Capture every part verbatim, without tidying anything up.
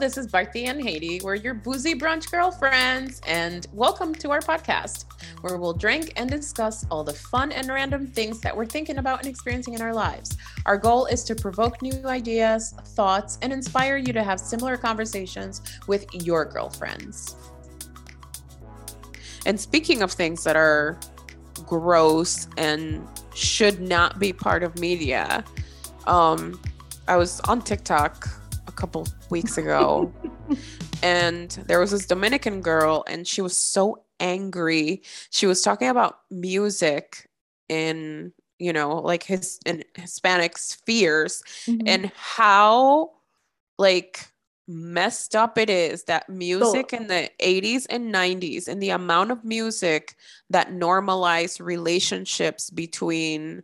this is Barthi and Haiti. We're your Boozy Brunch girlfriends, and welcome to our podcast, where we'll drink and discuss all the fun and random things that we're thinking about and experiencing in our lives. Our goal is to provoke new ideas, thoughts, and inspire you to have similar conversations with your girlfriends. And speaking of things that are gross and should not be part of media, um, I was on TikTok a couple weeks ago and there was this Dominican girl and she was so angry. She was talking about music in, you know, like his in Hispanic spheres mm-hmm. and how like messed up it is that music so, in the eighties and nineties and the amount of music that normalized relationships between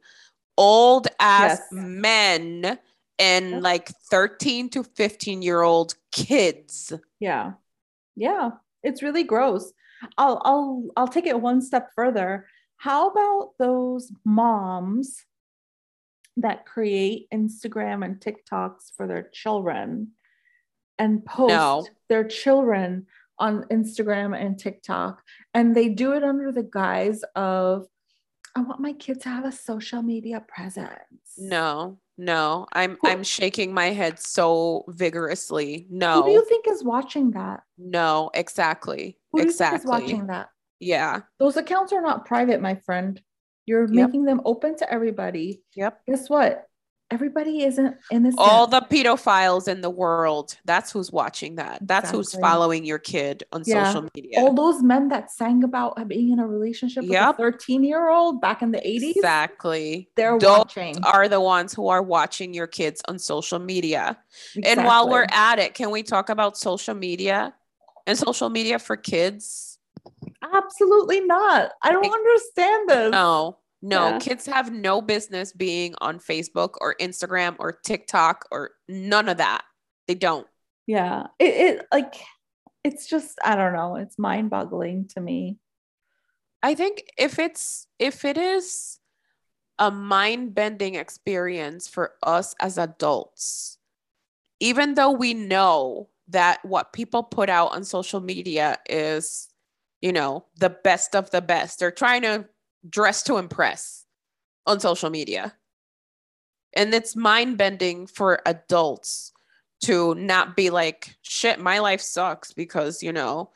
old ass yes. men and yes. like thirteen to fifteen year old kids. Yeah. Yeah. It's really gross. I'll, I'll, I'll take it one step further. How about those moms that create Instagram and TikToks for their children and post no. their children on Instagram and TikTok, and they do it under the guise of, I want my kid to have a social media presence. No, no, I'm who, I'm shaking my head so vigorously. No. Who do you think is watching that? No, exactly. Who do exactly. you think is watching that? Yeah. Those accounts are not private, my friend. You're yep. making them open to everybody. Yep. Guess what? Everybody isn't in this. All the pedophiles in the world. That's who's watching that. That's exactly. who's following your kid on yeah. social media. All those men that sang about being in a relationship yep. with a thirteen year old back in the eighties. Exactly. They're Those watching. Are the ones who are watching your kids on social media. Exactly. And while we're at it, can we talk about social media and social media for kids? Absolutely not. I don't like, understand this. No. No, yeah. Kids have no business being on Facebook or Instagram or TikTok or none of that. They don't. Yeah. It, it like, it's just, I don't know. It's mind boggling to me. I think if it's, if it is a mind bending experience for us as adults, even though we know that what people put out on social media is, you know, the best of the best, they're trying to dress to impress on social media. And it's mind bending for adults to not be like, shit, my life sucks because, you know,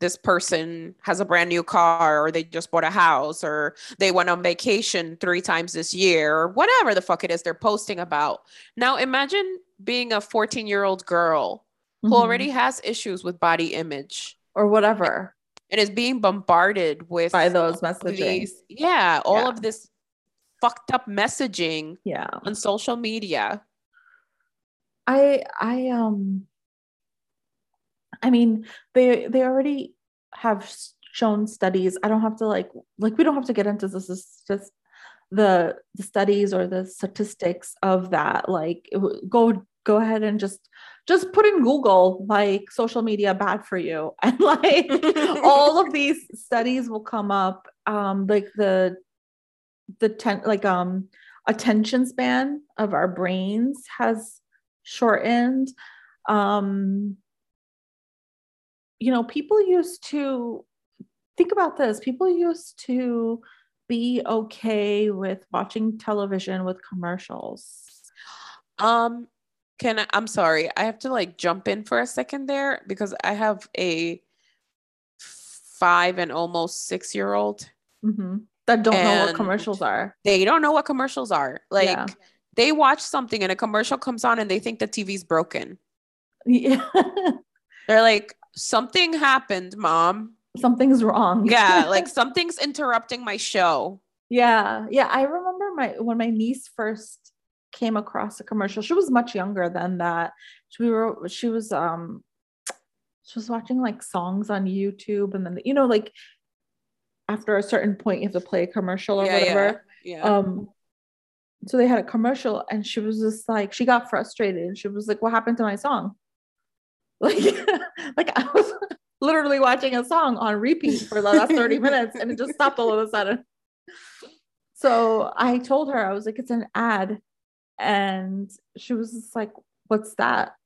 this person has a brand new car or they just bought a house or they went on vacation three times this year or whatever the fuck it is they're posting about. Now imagine being a fourteen year old girl mm-hmm. who already has issues with body image or whatever. And is being bombarded with by those messages. Yeah. All yeah. of this fucked up messaging yeah. on social media. I, I, um, I mean, they, they already have shown studies. I don't have to like, like, we don't have to get into this, this, this the, the studies or the statistics of that. Like go, go ahead and just, just put in Google, like social media bad for you. And like all of these studies will come up. Um, like the, the ten, like, um, attention span of our brains has shortened. Um, you know, people used to think about this. People used to be okay with watching television with commercials. Um, Can I, I'm sorry, I have to like jump in for a second there because I have a five and almost six year old mm-hmm. that don't know what commercials are. They don't know what commercials are. Like yeah. they watch something and a commercial comes on and they think the T V's broken. Yeah. They're like, something happened, mom. Something's wrong. Yeah. Like something's interrupting my show. Yeah. Yeah. I remember my, when my niece first came across a commercial. She was much younger than that. She were, she was, um, she was watching like songs on YouTube, and then, you know, like after a certain point, you have to play a commercial or yeah, whatever. Yeah, yeah. Um, so they had a commercial, and she was just like, she got frustrated. She was like, "What happened to my song?" Like, like I was literally watching a song on repeat for the last thirty minutes, and it just stopped all of a sudden. So I told her, I was like, "It's an ad." And she was just like, "What's that?"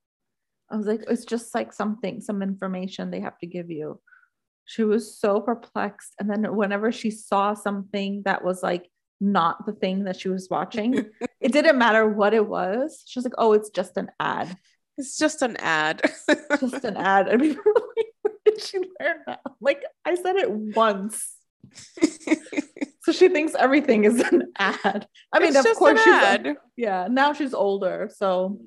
I was like, it's just like something, some information they have to give you. She was so perplexed. And then whenever she saw something that was like not the thing that she was watching, it didn't matter what it was. She was like, oh, it's just an ad. It's just an ad. Just an ad. I mean, where did she learn that? Like, I said it once. So she thinks everything is an ad. I mean, it's of course she's ad. Yeah, now she's older, so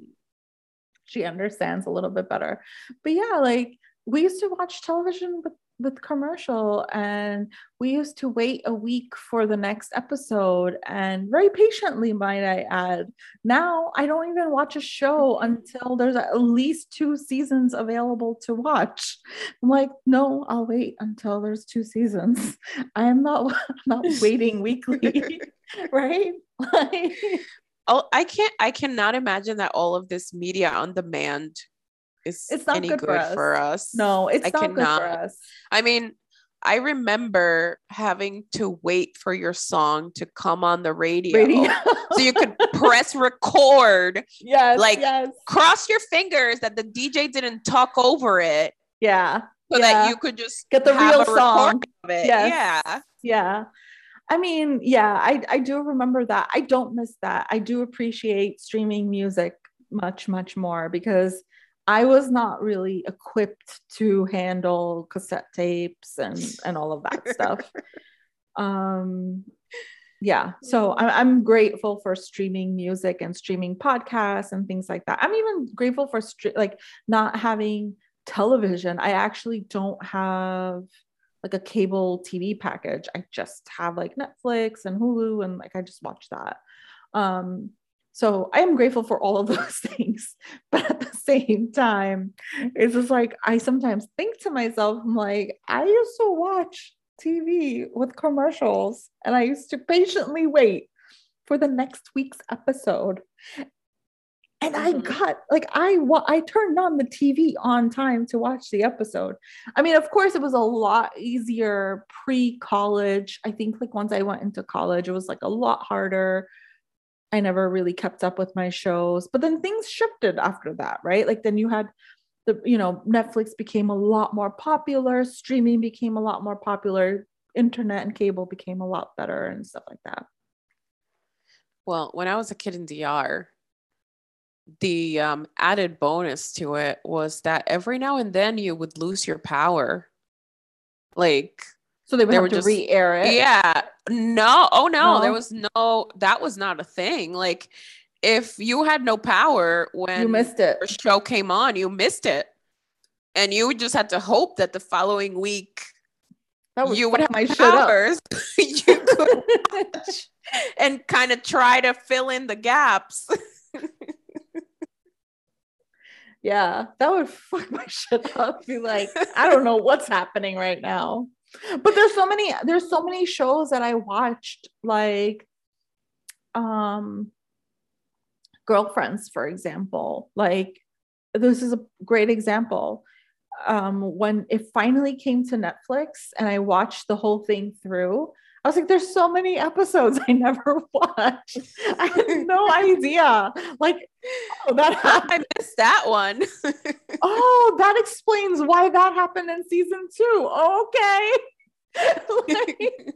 she understands a little bit better. But yeah, like we used to watch television with with commercial, and we used to wait a week for the next episode, and very patiently, might I add. Now I don't even watch a show until there's at least two seasons available to watch. I'm like, no, I'll wait until there's two seasons. I am not I'm not waiting weekly, right? Like, oh, I can't. I cannot imagine that all of this media on demand. Is it's not any good, good for, us. for us. No, it's I not cannot. good for us. I mean, I remember having to wait for your song to come on the radio, radio. So you could press record. Yes, like yes. Cross your fingers that the D J didn't talk over it. Yeah, so yeah. that you could just get the have real a song of it. Yes. Yeah, yeah. I mean, yeah, I I do remember that. I don't miss that. I do appreciate streaming music much much more because I was not really equipped to handle cassette tapes and, and all of that stuff. Um, yeah. So I'm, I'm grateful for streaming music and streaming podcasts and things like that. I'm even grateful for str- like not having television. I actually don't have like a cable T V package. I just have like Netflix and Hulu and like, I just watch that. Um, So I am grateful for all of those things, but at the same time, it's just like, I sometimes think to myself, I'm like, I used to watch T V with commercials and I used to patiently wait for the next week's episode. And mm-hmm. I got like, I, wa- I turned on the T V on time to watch the episode. I mean, of course it was a lot easier pre-college. I think like once I went into college, it was like a lot harder. I never really kept up with my shows, but then things shifted after that, right? Like then you had the, you know, Netflix became a lot more popular, streaming became a lot more popular, internet and cable became a lot better and stuff like that. Well, when I was a kid in D R, the um, added bonus to it was that every now and then you would lose your power. Like... So they would they have to just, re-air it. Yeah. No. Oh, no, no. There was no, that was not a thing. Like if you had no power when you missed it. Your show came on, you missed it. And you just had to hope that the following week that you would have my powers. You could watch and kind of try to fill in the gaps. Yeah. That would fuck my shit up. Be like, I don't know what's happening right now. But there's so many, there's so many shows that I watched, like, um, Girlfriends, for example, like, this is a great example. Um, when it finally came to Netflix and I watched the whole thing through, I was like, there's so many episodes I never watched. I had no idea. Like, oh, that happened. I missed that one. Oh, that explains why that happened in season two. Okay. Like,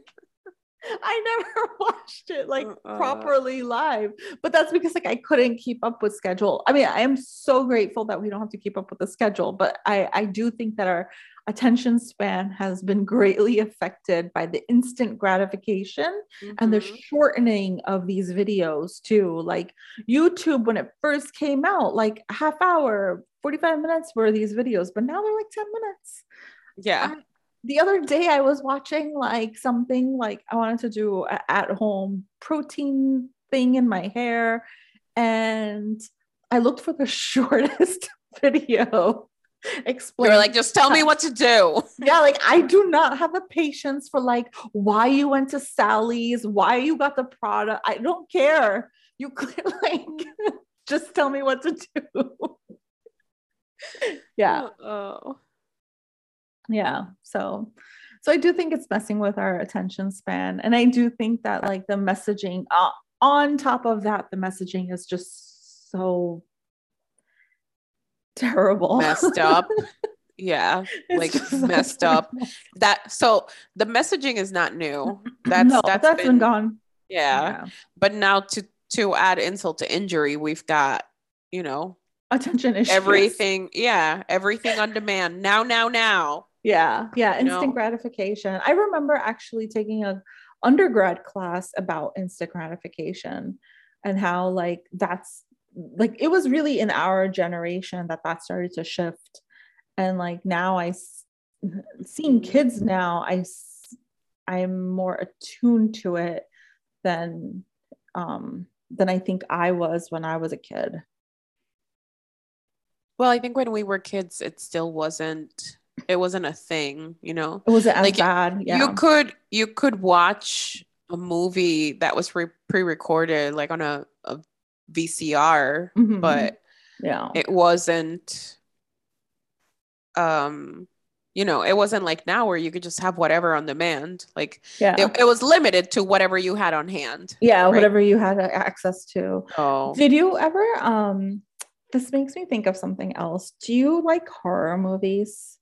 I never watched it like uh-uh. properly live, but that's because like I couldn't keep up with schedule. I mean, I am so grateful that we don't have to keep up with the schedule, but I, I do think that our attention span has been greatly affected by the instant gratification mm-hmm. and the shortening of these videos too. Like YouTube, when it first came out, like a half hour, forty-five minutes were these videos, but now they're like ten minutes. Yeah. I- The other day I was watching like something like I wanted to do an at-home protein thing in my hair. And I looked for the shortest video. Explain. You're like, just tell me what to do. Yeah. Like I do not have the patience for like why you went to Sally's, why you got the product. I don't care. You could like, just tell me what to do. Yeah. Uh-oh. Yeah. So, so I do think it's messing with our attention span. And I do think that like the messaging uh, on top of that, the messaging is just so terrible. Messed up. Yeah. Like messed so up. That so the messaging is not new. That's no, that's, that's been, been gone. Yeah. yeah. But now to to add insult to injury, we've got, you know, attention issues. Everything. Yeah. Everything on demand. Now, now, now. Yeah. Yeah. Instant no. gratification. I remember actually taking an undergrad class about instant gratification and how like that's like, it was really in our generation that that started to shift. And like now I seeing kids now, I, I'm more attuned to it than, um, than I think I was when I was a kid. Well, I think when we were kids, it still wasn't It wasn't a thing, you know. It wasn't as like, bad. Yeah. You could you could watch a movie that was re- pre-recorded, like on a, a V C R, mm-hmm. but yeah, it wasn't. Um, you know, it wasn't like now where you could just have whatever on demand. Like, yeah. it, it was limited to whatever you had on hand. Yeah, right? Whatever you had access to. Oh, did you ever? Um, this makes me think of something else. Do you like horror movies?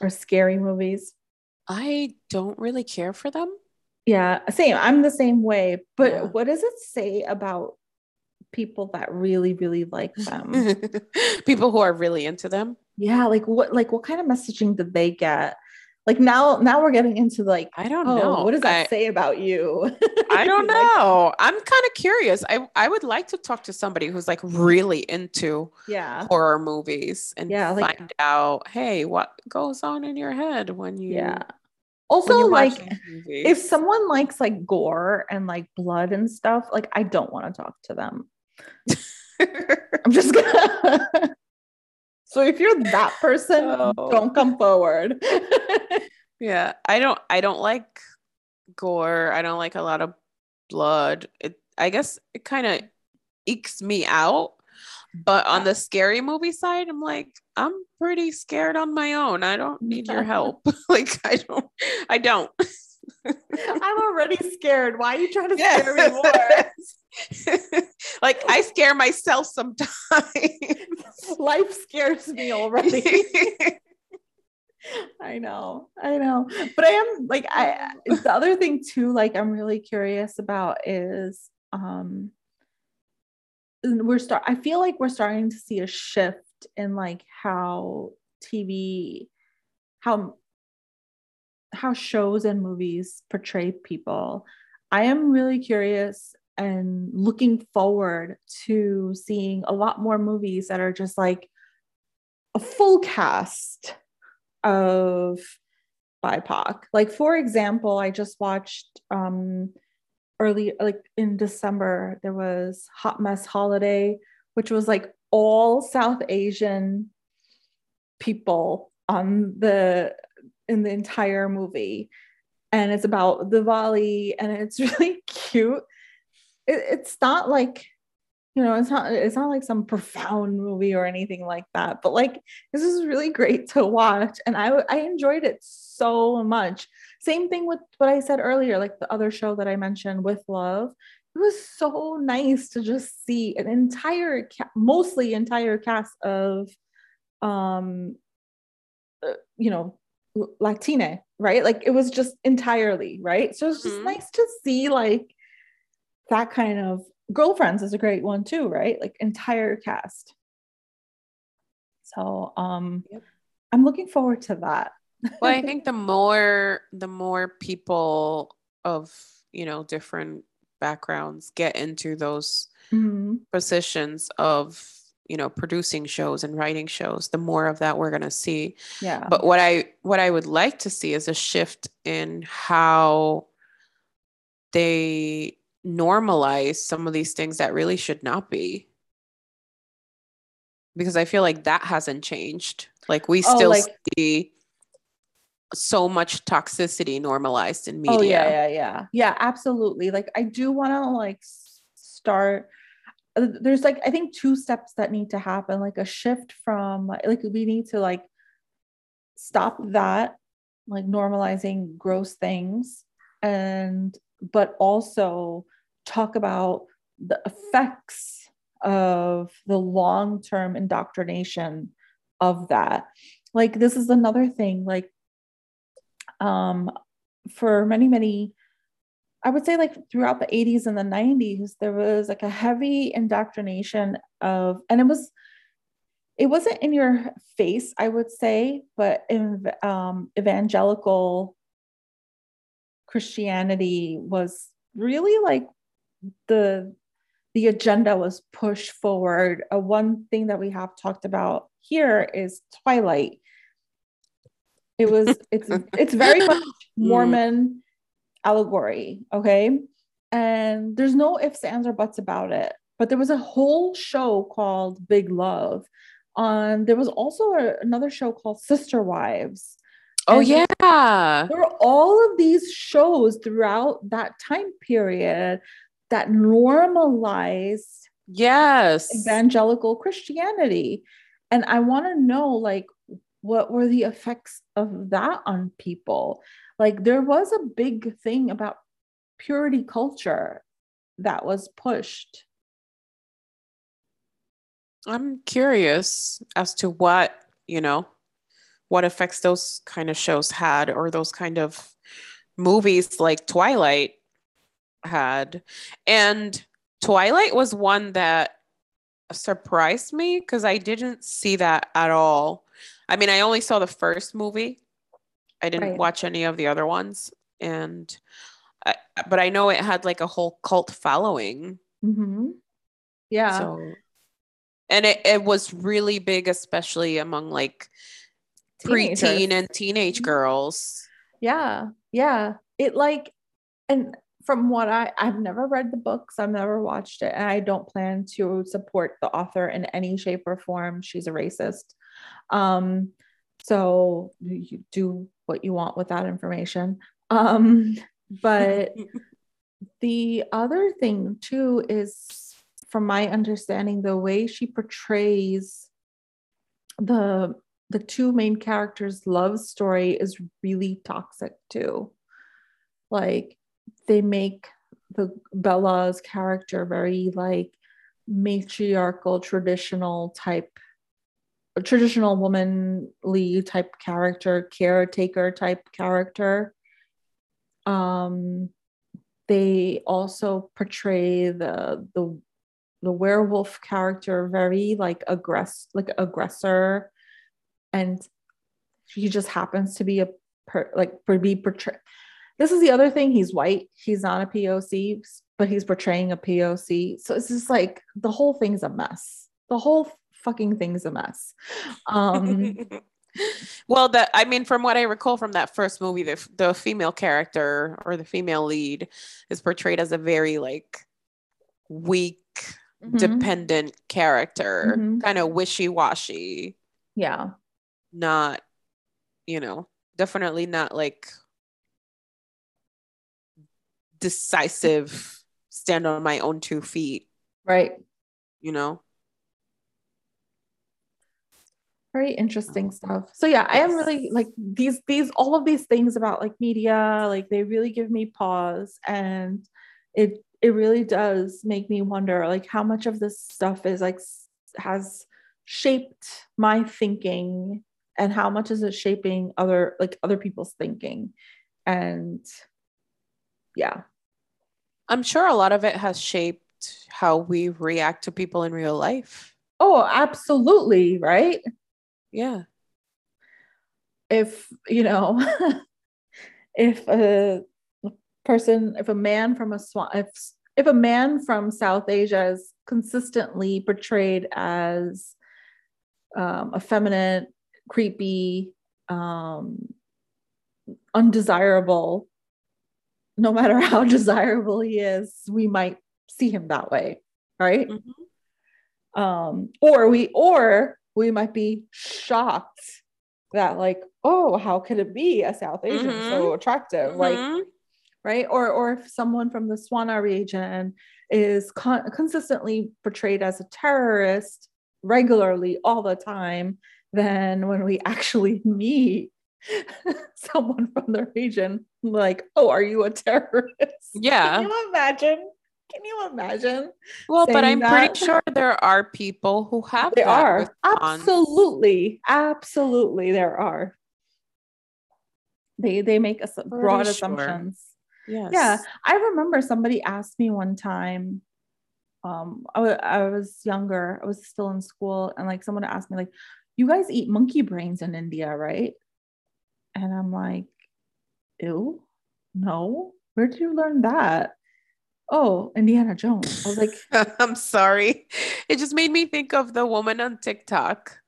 Or scary movies? I don't really care for them. Yeah, same. I'm the same way. But yeah. What does it say about people that really, really like them? People who are really into them? Yeah, like what like what kind of messaging did they get? Like now, now we're getting into like, I don't oh, know. What does that I, say about you? I don't know. Like, I'm kind of curious. I, I would like to talk to somebody who's like really into yeah. horror movies and yeah, like, find out, hey, what goes on in your head when you, yeah. also when you like if someone likes like gore and like blood and stuff, like I don't want to talk to them. I'm just gonna. So if you're that person, oh. don't come forward. Yeah. I don't, I don't like gore. I don't like a lot of blood. It, I guess it kind of ekes me out, but on the scary movie side, I'm like, I'm pretty scared on my own. I don't need your help. Like, I don't, I don't. I'm already scared. Why are you trying to yes. scare me more? Like I scare myself sometimes. Life scares me already. I know, I know. But I am like, I, the other thing too, like I'm really curious about is, um, we're start, I feel like we're starting to see a shift in like how T V, how how shows and movies portray people. I am really curious and looking forward to seeing a lot more movies that are just like a full cast of B I P O C. Like, for example, I just watched um, early, like in December, there was Hot Mess Holiday, which was like all South Asian people on the in the entire movie, and it's about Diwali, and it's really cute. It, it's not like, you know, it's not it's not like some profound movie or anything like that, but like this is really great to watch, and I I enjoyed it so much. Same thing with what I said earlier, like the other show that I mentioned, With Love. It was so nice to just see an entire ca- mostly entire cast of, um, uh, you know. Latina, right? Like it was just entirely right. So it's just mm-hmm. nice to see like that kind of. Girlfriends is a great one too, right? Like entire cast. So um, yep. I'm looking forward to that. Well, I think the more the more people of, you know, different backgrounds get into those mm-hmm. positions of, you know, producing shows and writing shows, the more of that we're going to see. Yeah. But what I, what I would like to see is a shift in how they normalize some of these things that really should not be, because I feel like that hasn't changed. Like we oh, still like- see so much toxicity normalized in media. Oh, yeah, yeah, yeah. Yeah, absolutely. Like I do want to like start there's like, I think two steps that need to happen, like a shift from like, we need to like stop that, like normalizing gross things. And, but also talk about the effects of the long-term indoctrination of that. Like, this is another thing, like, um, for many, many, I would say like throughout the eighties and the nineties, there was like a heavy indoctrination of, and it was, it wasn't in your face, I would say, but in, um, evangelical Christianity was really like the, the agenda was pushed forward. Uh, one thing that we have talked about here is Twilight. It was, it's, it's very much Mormon allegory. Okay. And there's no ifs, ands, or buts about it, but there was a whole show called Big Love. On, there was also a, another show called Sister Wives. Oh, and yeah. There were all of these shows throughout that time period that normalized, yes, evangelical Christianity. And I want to know, like, what were the effects of that on people? Like, there was a big thing about purity culture that was pushed. I'm curious as to what, you know, what effects those kind of shows had, or those kind of movies like Twilight had. And Twilight was one that surprised me because I didn't see that at all. I mean, I only saw the first movie. I didn't right. watch any of the other ones. And, I, but I know it had like a whole cult following. Mm-hmm. Yeah. So, and it, it was really big, especially among like teenagers, preteen and teenage girls. Yeah. Yeah. It like, and from what I, I've never read the books, I've never watched it. And I don't plan to support the author in any shape or form. She's a racist. Um, so you do what you want with that information. Um, but the other thing too is, from my understanding, the way she portrays the, the two main characters' love story is really toxic too. Like, they make the Bella's character very like matriarchal, traditional type, traditional womanly type character, caretaker type character. Um, they also portray the the the werewolf character very like aggress like aggressor, and he just happens to be a per- like per- be portrayed. This is the other thing. He's white. He's not a P O C, but he's portraying a P O C. So it's just like the whole thing's a mess. The whole fucking thing's a mess. Um, well, the, I mean, from what I recall from that first movie, the, the female character or the female lead is portrayed as a very like weak, mm-hmm. dependent character, mm-hmm. kind of wishy-washy. Yeah. Not, you know, definitely not like decisive, stand on my own two feet. Right. You know? Very interesting stuff. So yeah, yes. I am really like these, these, all of these things about like media, like they really give me pause, and it, it really does make me wonder like how much of this stuff is like, has shaped my thinking, and how much is it shaping other, like other people's thinking. And yeah, I'm sure a lot of it has shaped how we react to people in real life. Oh, absolutely. Right. Yeah. If, you know, if a person, if a man from a swan, if, if a man from South Asia is consistently portrayed as um, effeminate, creepy, um, undesirable, no matter how desirable he is, we might see him that way. Right. Mm-hmm. Um, or we, or we might be shocked that like, oh, how could it be a South Asian mm-hmm. so attractive? Mm-hmm. Like, right. Or, or if someone from the Swana region is con- consistently portrayed as a terrorist regularly all the time, then when we actually meet someone from the region, like, oh, are you a terrorist? Yeah. Can you imagine? Can you imagine? Well, but I'm that? pretty sure there are people who have. There that are. Response. Absolutely. Absolutely. There are. They, they make assu- broad sure. assumptions. Yes. Yeah. I remember somebody asked me one time, um, I, w- I was younger. I was still in school. And like someone asked me like, you guys eat monkey brains in India, right? And I'm like, ew, no. Where did you learn that? Oh, Indiana Jones. I was like, I'm sorry. It just made me think of the woman on TikTok.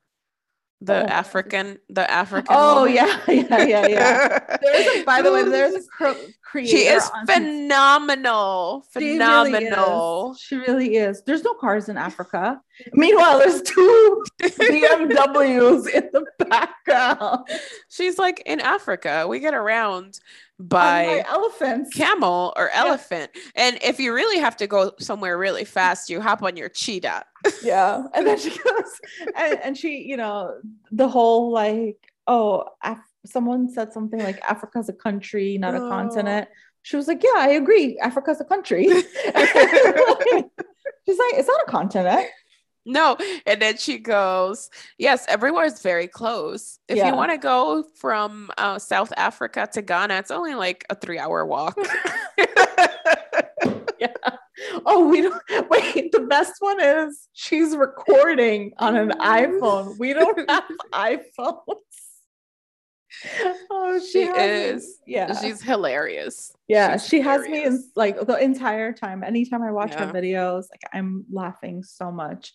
The oh. African, the African. Oh, woman. yeah, yeah, yeah, yeah. There's a, by the way, there's a cr- creator. She is on phenomenal. She phenomenal. Really she really is. There's no cars in Africa. Meanwhile, there's two B M Ws in the background. She's like, in Africa, we get around by elephants, camel or elephant. Yeah. And if you really have to go somewhere really fast, you hop on your cheetah. Yeah. And then she goes, and, and she, you know, the whole like, oh, Af- someone said something like Africa's a country, not oh. a continent. She was like, yeah, I agree. Africa's a country. She's like, it's not a continent. No. And then she goes, yes, everywhere is very close. If yeah. you want to go from uh, South Africa to Ghana, it's only like a three hour walk. yeah. Oh, we don't wait. The best one is she's recording on an iPhone. We don't have iPhones. Oh, she, she has, is. Yeah. She's hilarious. Yeah. She's she hilarious. has me in, like the entire time. Anytime I watch yeah. her videos, like I'm laughing so much.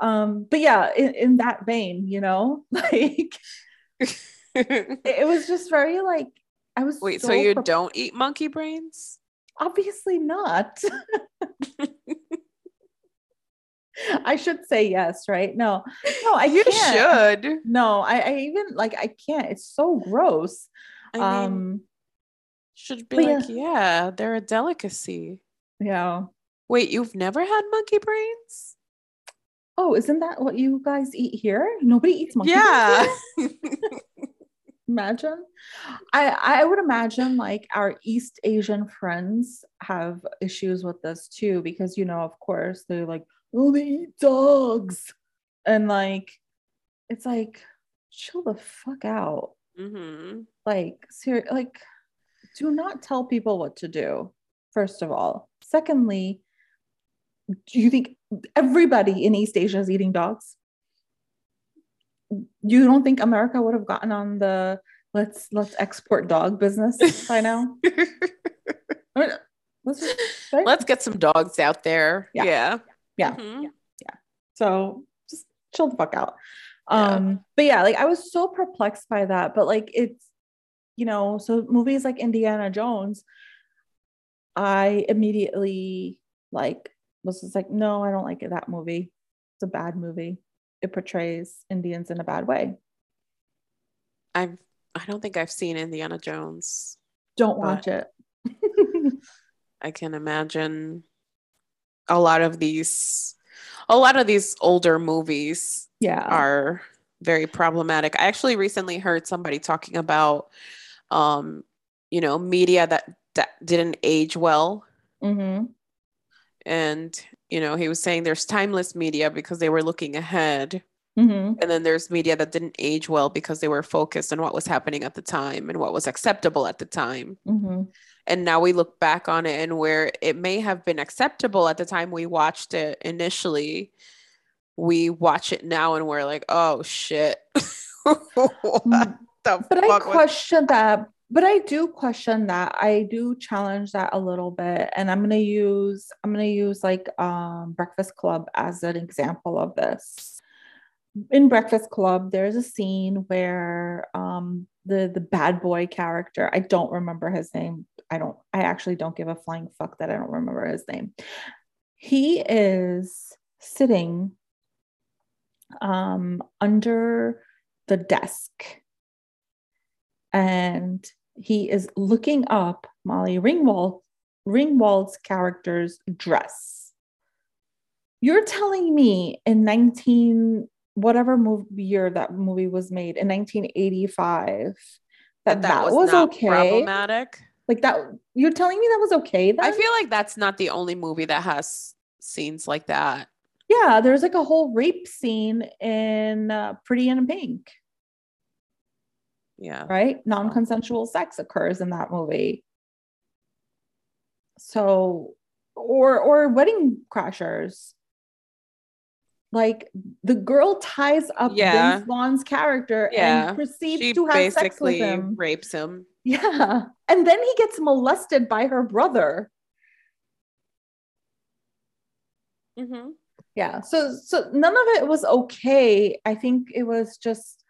Um, but yeah, in, in that vein, you know, like it was just very like, I was. Wait, so, so you pro- don't eat monkey brains? Obviously not. I should say yes, right? No, no, I you can't. should. No, I, I even like I can't. It's so gross. I mean, um, should be like, yeah. yeah, they're a delicacy. Yeah. Wait, you've never had monkey brains? Oh, isn't that what you guys eat here? Nobody eats monkey yeah. brains. Yeah. Imagine I I would imagine like our East Asian friends have issues with this too, because you know, of course, they're like, oh, they eat dogs, and like it's like, chill the fuck out. Mm-hmm. Like ser- like do not tell people what to do, first of all. Secondly, do you think everybody in East Asia is eating dogs? You don't think America would have gotten on the let's let's export dog business by now? I mean, let's, just, right? let's get some dogs out there. Yeah. Yeah. Yeah. Mm-hmm. yeah. yeah. So just chill the fuck out. Um, yeah. But yeah, like I was so perplexed by that, but like it's, you know, so movies like Indiana Jones, I immediately like was just like, no, I don't like that movie. It's a bad movie. It portrays Indians in a bad way. I've, I don't think I've seen Indiana Jones. Don't watch it. I can imagine a lot of these, a lot of these older movies yeah. are very problematic. I actually recently heard somebody talking about, um, you know, media that, that didn't age well. Mm-hmm. And, you know, he was saying there's timeless media because they were looking ahead. Mm-hmm. And then there's media that didn't age well because they were focused on what was happening at the time and what was acceptable at the time. Mm-hmm. And now we look back on it, and where it may have been acceptable at the time we watched it initially, we watch it now and we're like, oh, shit. What the but fuck I question was- that. But I do question that. I do challenge that a little bit. And I'm going to use, I'm going to use like um, Breakfast Club as an example of this. In Breakfast Club, there's a scene where um, the, the bad boy character, I don't remember his name. I don't, I actually don't give a flying fuck that I don't remember his name. He is sitting um, under the desk, and he is looking up Molly Ringwald, Ringwald's character's dress. You're telling me in nineteen whatever movie year that movie was made in nineteen eighty-five that that, that, that was, was not okay, problematic. Like that, you're telling me that was okay then? I feel like that's not the only movie that has scenes like that. Yeah, there's like a whole rape scene in uh, Pretty in Pink. Yeah. Right? Non-consensual sex occurs in that movie. So, or or Wedding Crashers. Like the girl ties up yeah. Vince Vaughn's character yeah. and proceeds she to have sex with him. Basically rapes him. Yeah. And then he gets molested by her brother. Mm-hmm. Yeah. So, so none of it was okay. I think it was just,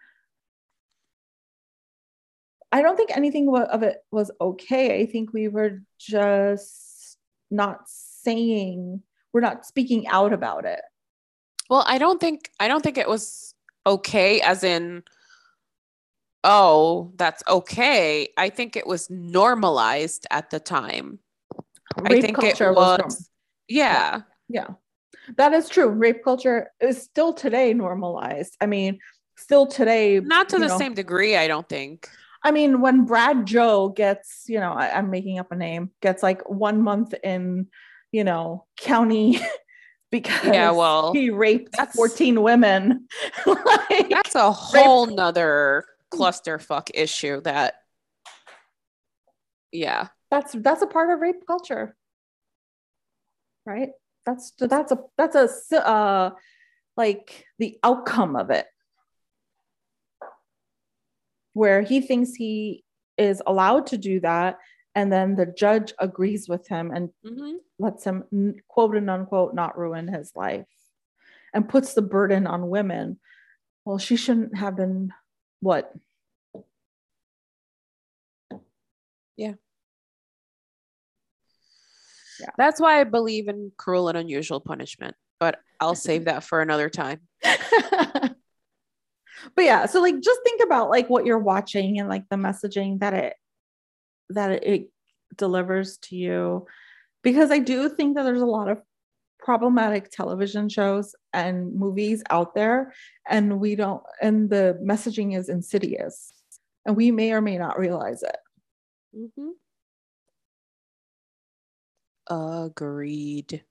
I don't think anything of it was okay. I think we were just not saying, we're not speaking out about it. Well, I don't think, I don't think it was okay as in, oh, that's okay. I think it was normalized at the time. Rape I think culture it was, was yeah. Yeah, that is true. Rape culture is still today normalized. I mean, still today. Not to the know, same degree, I don't think. I mean, when Brad Joe gets, you know, I, I'm making up a name, gets like one month in, you know, county because yeah, well, he raped fourteen women. Like, that's a whole rape- nother clusterfuck issue that, yeah. That's, that's a part of rape culture, right? That's, that's a, that's a, uh, like the outcome of it. Where he thinks he is allowed to do that. And then the judge agrees with him and mm-hmm. lets him, quote and unquote, not ruin his life and puts the burden on women. Well, she shouldn't have been what? Yeah. Yeah. That's why I believe in cruel and unusual punishment, but I'll save that for another time. But yeah, so like, just think about like what you're watching and like the messaging that it, that it delivers to you. Because I do think that there's a lot of problematic television shows and movies out there, and we don't, and the messaging is insidious and we may or may not realize it. Mm-hmm. Agreed.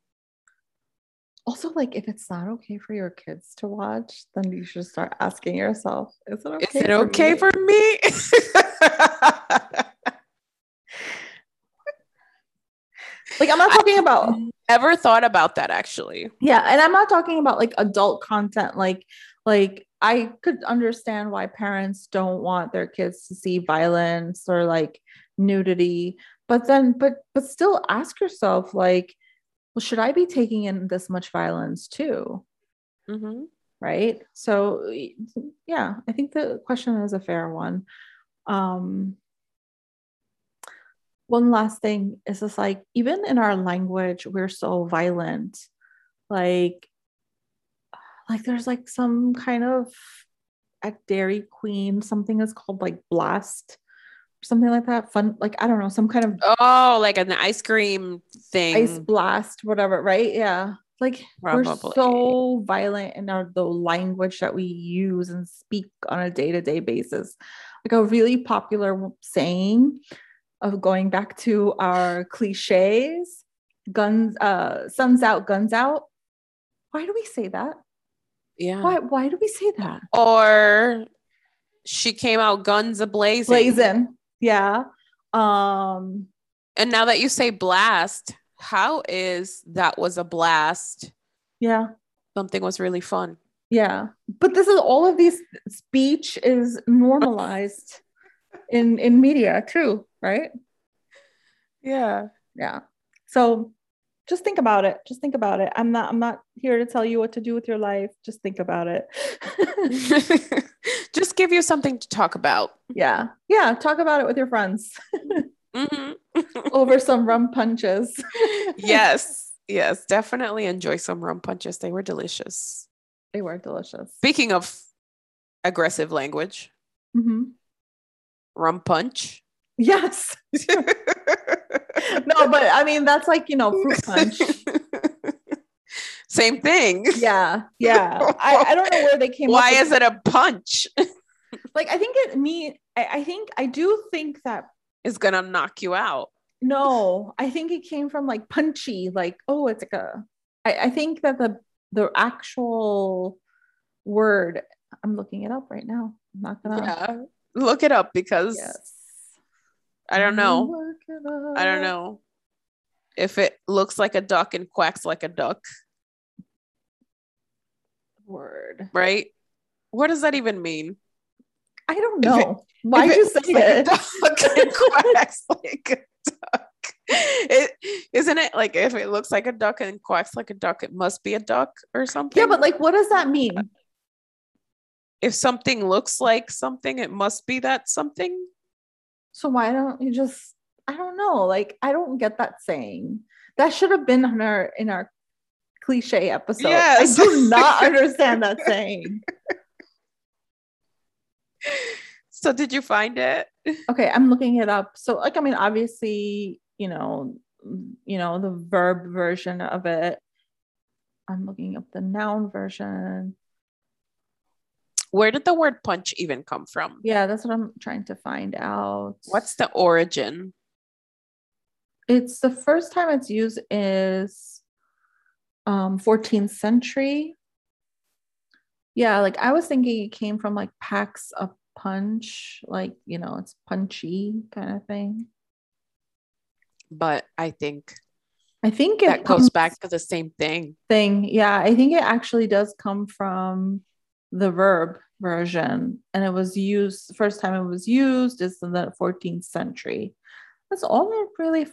Also, like, if it's not okay for your kids to watch, then you should start asking yourself, is it okay, is it for, okay me? for me? Like, I'm not talking I about ever thought about that actually. Yeah. And I'm not talking about like adult content. Like, like I could understand why parents don't want their kids to see violence or like nudity. But then, but, but still ask yourself, like, well, should I be taking in this much violence too? Mm-hmm. Right. So yeah, I think the question is a fair one. Um, one last thing is just like, even in our language, we're so violent. Like, like there's like some kind of at Dairy Queen, something is called like blast. Something like that, fun, like I don't know, some kind of oh, like an ice cream thing, ice blast, whatever, right? Yeah, like probably. We're so violent in our the language that we use and speak on a day to day basis. Like a really popular saying of going back to our cliches, guns, uh, sun's out, guns out. Why do we say that? Yeah, why? Why do we say that? Or she came out guns a blazing, blazing. Yeah. Um, and now that you say blast, how is that was a blast? Yeah. Something was really fun. Yeah. But this is all of these speech is normalized in, in media too. Right. Yeah. Yeah. So just think about it. Just think about it. I'm not, I'm not here to tell you what to do with your life. Just think about it. Just give you something to talk about. Yeah. Yeah. Talk about it with your friends. Mm-hmm. Over some rum punches. Yes. Yes. Definitely enjoy some rum punches. They were delicious. They were delicious. Speaking of aggressive language, mm-hmm. rum punch. Yes. No, but I mean, that's like, you know, fruit punch. Same thing. Yeah. Yeah. I, I don't know where they came Why up is with it a punch? Like, I think it me, I, I think, I do think that is going to knock you out. No, I think it came from like punchy, like, oh, it's like a, I, I think that the, the actual word, I'm looking it up right now. I'm not going to yeah. look it up because yes. I don't know. I don't know if it looks like a duck and quacks like a duck. Word. Right. What does that even mean? I don't know. It, Why did you say it? Like a duck quacks like a duck. It, isn't it like if it looks like a duck and quacks like a duck, it must be a duck or something? Yeah, but like, what does that mean? If something looks like something, it must be that something. So why don't you just, I don't know. Like, I don't get that saying. That should have been in our, in our cliche episode. Yes. I do not understand that saying. So did you find it? Okay, I'm looking it up. So like, I mean, obviously, you know, you know, the verb version of it. I'm looking up the noun version. Where did the word punch even come from? Yeah, that's what I'm trying to find out. What's the origin? It's the first time it's used is um, fourteenth century. Yeah, like I was thinking it came from like packs a punch, like, you know, it's punchy kind of thing. But I think I think it that goes back to the same thing. Thing. Yeah, I think it actually does come from the verb version. And it was used, first time it was used is in the fourteenth century. That's all we're really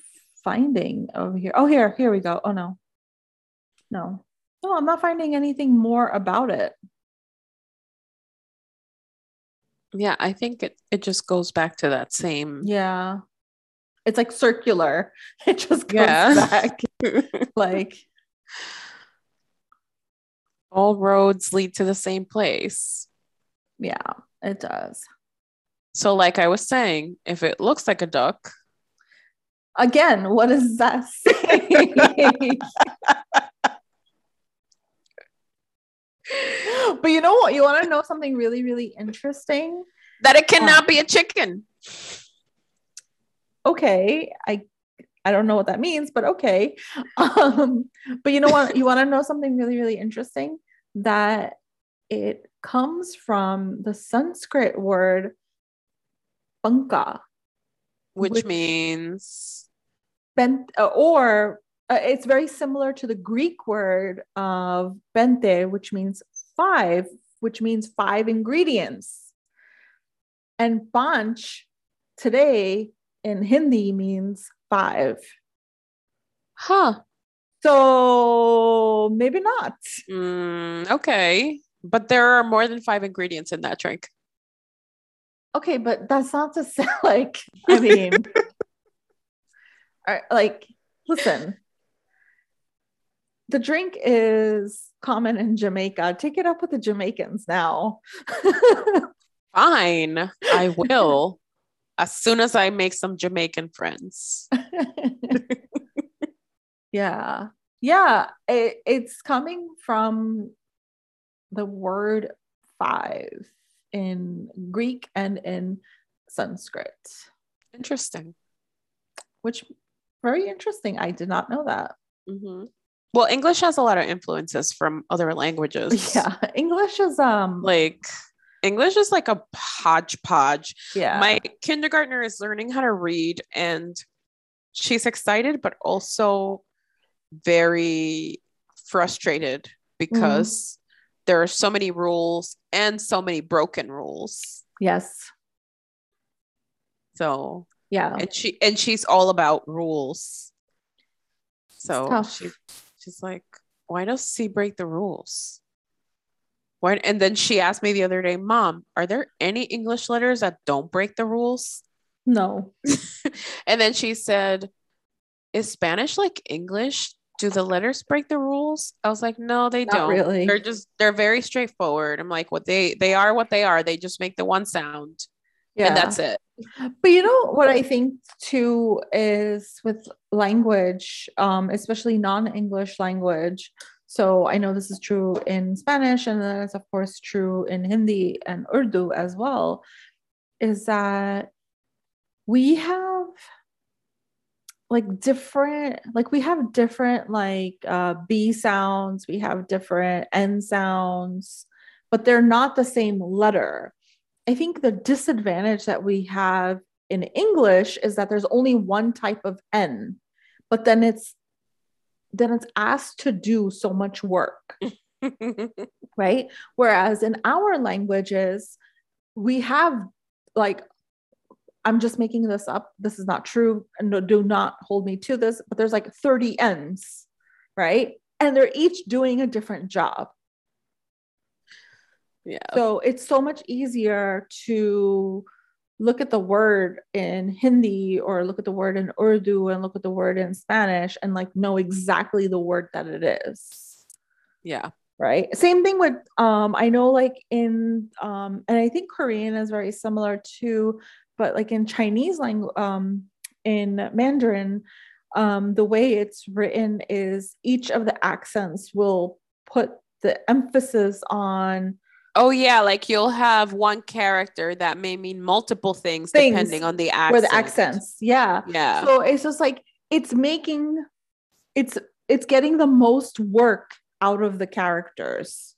finding over here. Oh, here, here we go. Oh, no. No. No, I'm not finding anything more about it. Yeah, I think it, it just goes back to that same. Yeah. It's like circular. It just goes yeah. back. Like all roads lead to the same place. Yeah, it does. So like I was saying, if it looks like a duck. Again, what is that saying? But you know what? You want to know something really, really interesting? That it cannot um, be a chicken. Okay. I I don't know what that means, but okay. Um, but you know what? You want to know something really, really interesting? That it comes from the Sanskrit word panka. Which, which means? Bent, uh, or... Uh, it's very similar to the Greek word of bente, which means five, which means five ingredients. And panch today in Hindi means five. Huh. So maybe not. Mm, okay. But there are more than five ingredients in that drink. Okay. But that's not to say, like, I mean, or, like, listen. The drink is common in Jamaica. Take it up with the Jamaicans now. Fine. I will. As soon as I make some Jamaican friends. Yeah. Yeah. It, it's coming from the word five in Greek and in Sanskrit. Interesting. Which, very interesting. I did not know that. Mm-hmm. Well, English has a lot of influences from other languages. Yeah. English is um like English is like a hodgepodge. Yeah. My kindergartner is learning how to read and she's excited, but also very frustrated because mm-hmm. there are so many rules and so many broken rules. Yes. So yeah. And she and she's all about rules. So she She's like, why does C break the rules? Why? And then she asked me the other day, Mom, are there any English letters that don't break the rules? No. And then she said, is Spanish like English? Do the letters break the rules? I was like, no, they Not don't. Really. They're just, they're very straightforward. I'm like, what they, they are what they are. They just make the one sound. Yeah. And that's it. But you know what I think too is with language, um, especially non-English language. So I know this is true in Spanish, and then it's of course true in Hindi and Urdu as well, is that we have like different, like we have different, like uh, B sounds, we have different N sounds, but they're not the same letter. I think the disadvantage that we have in English is that there's only one type of N, but then it's, then it's asked to do so much work, right? Whereas in our languages, we have like, I'm just making this up, this is not true, no, do not hold me to this, but there's like thirty N's, right? And they're each doing a different job. Yeah. So it's so much easier to look at the word in Hindi or look at the word in Urdu and look at the word in Spanish and like know exactly the word that it is. Yeah. Right. Same thing with, um, I know like in, um, and I think Korean is very similar to, but like in Chinese language, um, in Mandarin, um, the way it's written is each of the accents will put the emphasis on. Oh yeah, like you'll have one character that may mean multiple things, things depending on the accent. Or the accents, yeah, yeah. So it's just like it's making, it's it's getting the most work out of the characters.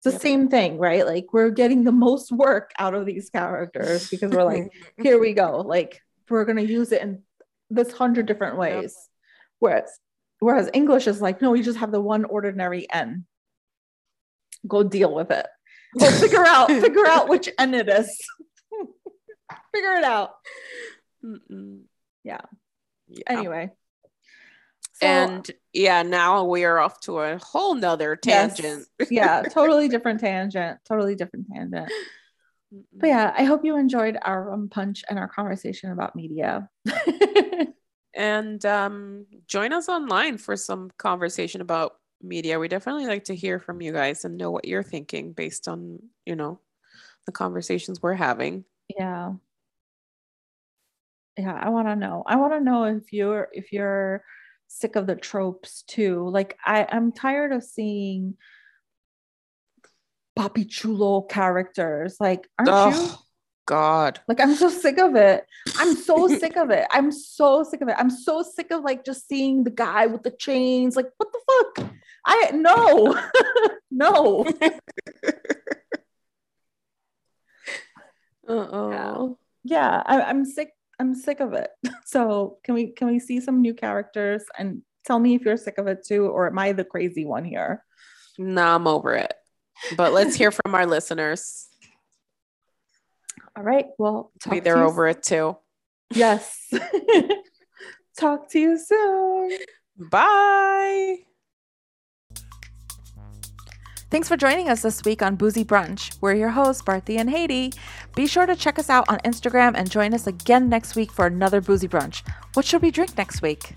It's the yep. same thing, right? Like we're getting the most work out of these characters because we're like, here we go, like we're gonna use it in this hundred different ways. Yep. Whereas, whereas English is like, no, we just have the one ordinary N. Go deal with it. Well, figure out, figure out which end it is. Figure it out. Mm-mm. Yeah. yeah. Anyway. So, and yeah, now we are off to a whole nother tangent. Yes, yeah. Totally different tangent. Totally different tangent. But yeah, I hope you enjoyed our rum punch and our conversation about media. And um, join us online for some conversation about media. We definitely like to hear from you guys and know what you're thinking based on, you know, the conversations we're having. Yeah. Yeah. I want to know, I want to know if you're, if you're sick of the tropes too. Like I, I'm tired of seeing Papi Chulo characters. Like, aren't oh, you? God. Like, I'm so sick of it. I'm so sick of it. I'm so sick of it. I'm so sick of like just seeing the guy with the chains. Like, what the fuck? I no, no. Uh-oh. Yeah, yeah I, I'm sick. I'm sick of it. So can we can we see some new characters and tell me if you're sick of it too, or am I the crazy one here? Nah, I'm over it. But let's hear from our listeners. All right. Well, talk they're to you over soon. It too. Yes. Talk to you soon. Bye. Thanks for joining us this week on Boozy Brunch. We're your hosts, Barthi and Haiti. Be sure to check us out on Instagram and join us again next week for another Boozy Brunch. What should we drink next week?